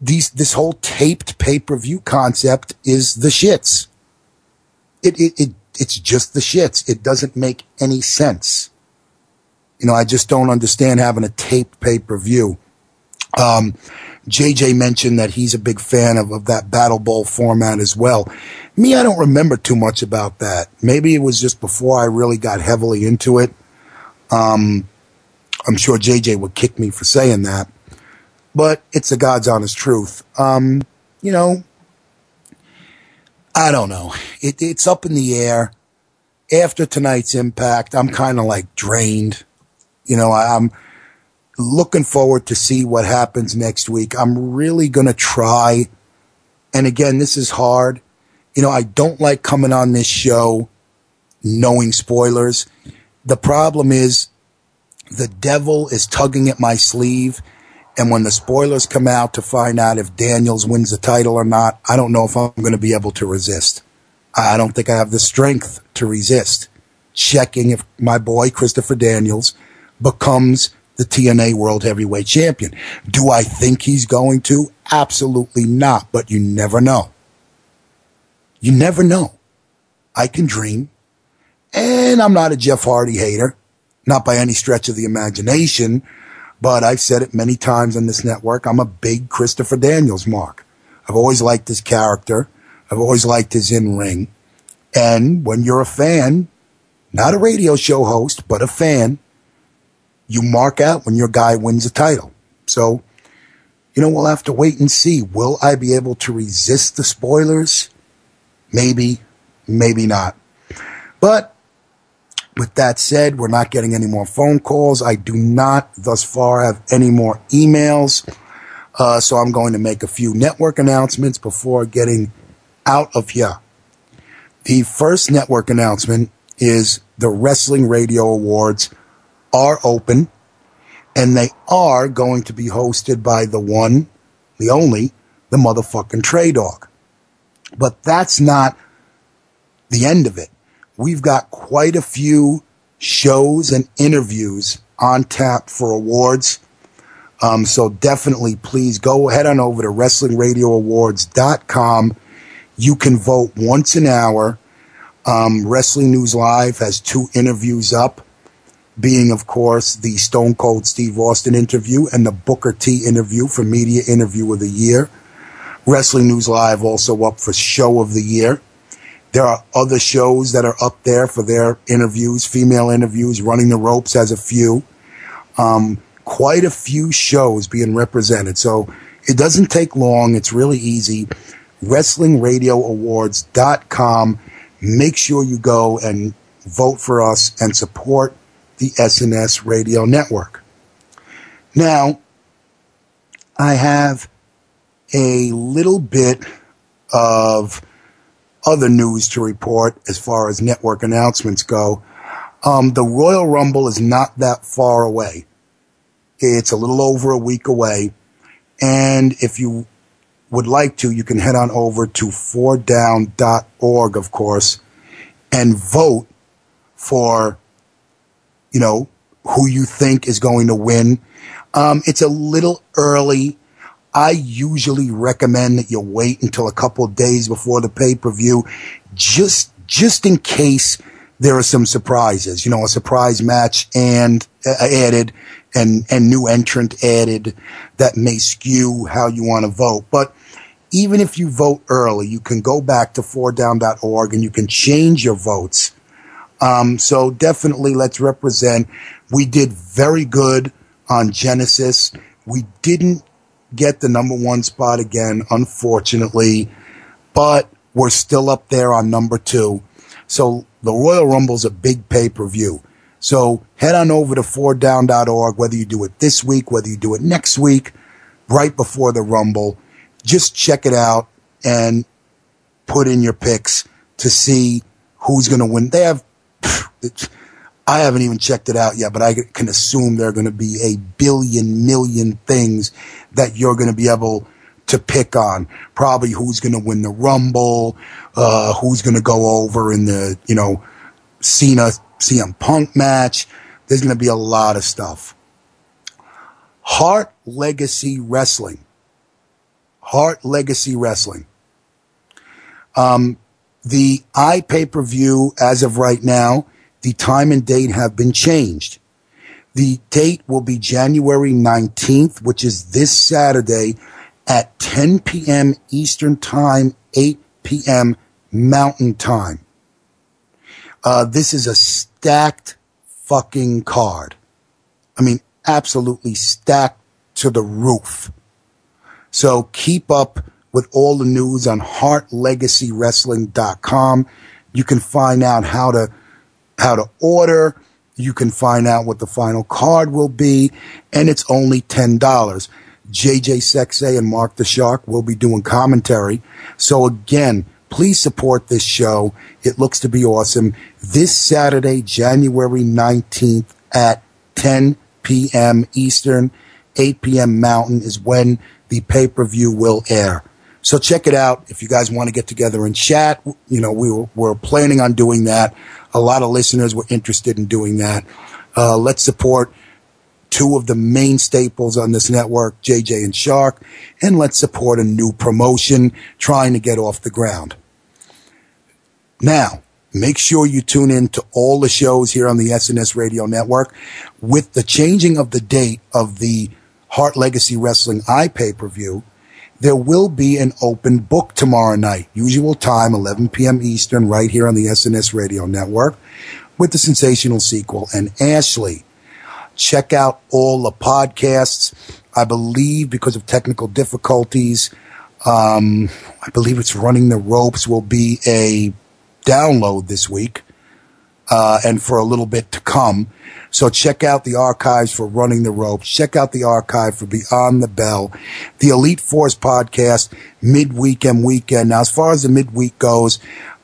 This whole taped pay-per-view concept is the shits. It's just the shits. It doesn't make any sense. You know, I just don't understand having a taped pay-per-view. JJ mentioned that he's a big fan of that Battle Bowl format as well. Me, I don't remember too much about that. Maybe it was just before I really got heavily into it. I'm sure JJ would kick me for saying that, but it's the God's honest truth. You know, I don't know. It's up in the air. After tonight's Impact, I'm kind of like drained. You know, I'm looking forward to see what happens next week. I'm really going to try. And again, this is hard. You know, I don't like coming on this show knowing spoilers. The problem is, the devil is tugging at my sleeve, and when the spoilers come out to find out if Daniels wins the title or not, I don't know if I'm going to be able to resist. I don't think I have the strength to resist checking if my boy Christopher Daniels becomes the TNA World Heavyweight Champion. Do I think he's going to? Absolutely not, but you never know. You never know. I can dream, and I'm not a Jeff Hardy hater. Not by any stretch of the imagination, but I've said it many times on this network. I'm a big Christopher Daniels mark. I've always liked his character. I've always liked his in-ring. And when you're a fan, not a radio show host, but a fan, you mark out when your guy wins a title. So, you know, we'll have to wait and see. Will I be able to resist the spoilers? Maybe, maybe not. But with that said, we're not getting any more phone calls. I do not thus far have any more emails. So I'm going to make a few network announcements before getting out of here. The first network announcement is the Wrestling Radio Awards are open, and they are going to be hosted by the one, the only, the motherfucking Trey Dog. But that's not the end of it. We've got quite a few shows and interviews on tap for awards. So definitely, please go ahead on over to WrestlingRadioAwards.com. You can vote once an hour. Wrestling News Live has two interviews up, being, of course, the Stone Cold Steve Austin interview and the Booker T interview for Media Interview of the Year. Wrestling News Live also up for Show of the Year. There are other shows that are up there for their interviews, female interviews. Running the Ropes has a few. Quite a few shows being represented. So it doesn't take long. It's really easy. WrestlingRadioAwards.com. Make sure you go and vote for us and support the SNS Radio Network. Now, I have a little bit of other news to report as far as network announcements go. The Royal Rumble is not that far away. It's a little over a week away. And if you would like to, you can head on over to 4down.org, of course, and vote for, you know, who you think is going to win. It's a little early. I usually recommend that you wait until a couple of days before the pay-per-view, just in case there are some surprises. You know, a surprise match and added and new entrant added that may skew how you want to vote. But even if you vote early, you can go back to 4down.org and you can change your votes. So definitely let's represent. We did very good on Genesis. We didn't get the number one spot again, unfortunately, but we're still up there on number two. So the Royal Rumble's a big pay-per-view. So head on over to 4down.org, whether you do it this week, whether you do it next week, right before the Rumble. Just check it out and put in your picks to see who's going to win. They have, I haven't even checked it out yet, but I can assume there are going to be a billion, million things that you're going to be able to pick on. Probably who's going to win the Rumble, who's going to go over in the, you know, Cena-CM Punk match. There's going to be a lot of stuff. Heart Legacy Wrestling. Heart Legacy Wrestling. The iPay-per-view, as of right now, the time and date have been changed. The date will be January 19th, which is this Saturday at 10 p.m. Eastern Time, 8 p.m. Mountain Time. This is a stacked fucking card. I mean, absolutely stacked to the roof. So keep up with all the news on HeartLegacyWrestling.com. You can find out how to order. You can find out what the final card will be, and it's only $10. JJ Sexay and Mark the Shark will be doing commentary. So again, please support this show. It looks to be awesome. This Saturday, January 19th at 10 p.m. Eastern, 8 p.m. Mountain is when the pay-per-view will air. So check it out. If you guys want to get together and chat, you know, we're planning on doing that. A lot of listeners were interested in doing that. Let's support two of the main staples on this network, JJ and Shark, and let's support a new promotion trying to get off the ground. Now, make sure you tune in to all the shows here on the SNS Radio Network. With the changing of the date of the Heart Legacy Wrestling iPay-per-view, there will be an open book tomorrow night, usual time, 11 p.m. Eastern, right here on the SNS Radio Network, with the Sensational Sequel and Ashley. Check out all the podcasts. I believe because of technical difficulties, I believe it's Running the Ropes will be a download this week and for a little bit to come. So check out the archives for Running the Ropes. Check out the archive for Beyond the Bell. The Elite Force podcast, midweek and weekend. Now, as far as the midweek goes,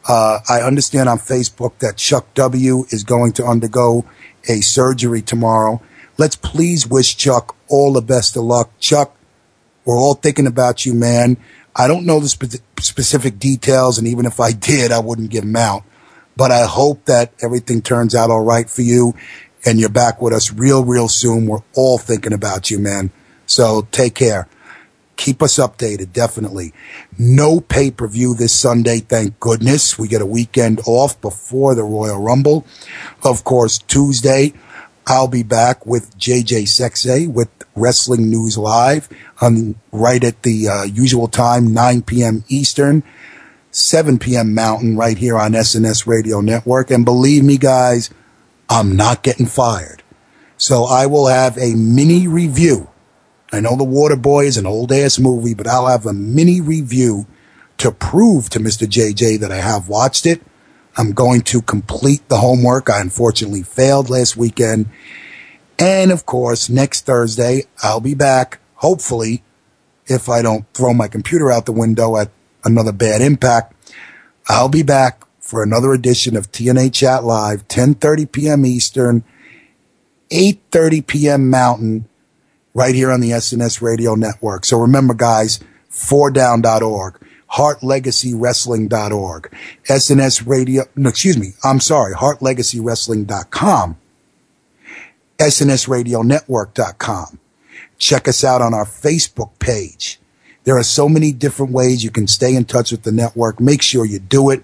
I understand on Facebook that Chuck W. is going to undergo a surgery tomorrow. Let's please wish Chuck all the best of luck. Chuck, we're all thinking about you, man. I don't know the specific details, and even if I did, I wouldn't give them out. But I hope that everything turns out all right for you, and you're back with us real, real soon. We're all thinking about you, man. So take care. Keep us updated, definitely. No pay-per-view this Sunday, thank goodness. We get a weekend off before the Royal Rumble. Of course, Tuesday, I'll be back with JJ Sexay with Wrestling News Live right at the usual time, 9 p.m. Eastern, 7 p.m. Mountain, right here on SNS Radio Network. And believe me, guys, I'm not getting fired. So I will have a mini review. I know The Waterboy is an old-ass movie, but I'll have a mini review to prove to Mr. JJ that I have watched it. I'm going to complete the homework. I unfortunately failed last weekend. And, of course, next Thursday, I'll be back, hopefully, if I don't throw my computer out the window at another bad impact. I'll be back for another edition of TNA Chat Live, 10:30 p.m. Eastern, 8:30 p.m. Mountain, right here on the SNS Radio Network. So remember, guys, 4down.org, HeartLegacyWrestling.org, SNS Radio, no, excuse me, I'm sorry, HeartLegacyWrestling.com, SNSRadioNetwork.com. Check us out on our Facebook page. There are so many different ways you can stay in touch with the network. Make sure you do it.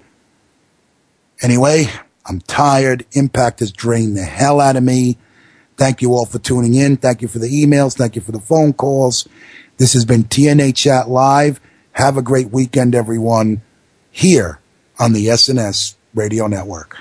Anyway, I'm tired. Impact has drained the hell out of me. Thank you all for tuning in. Thank you for the emails. Thank you for the phone calls. This has been TNA Chat Live. Have a great weekend, everyone, here on the SNS Radio Network.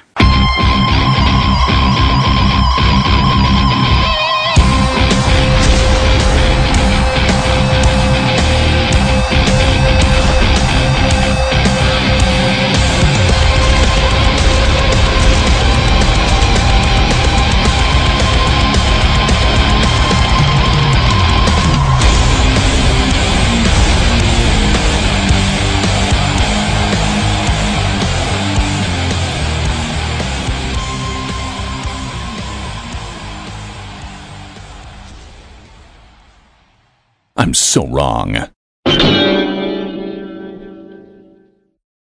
I'm so wrong.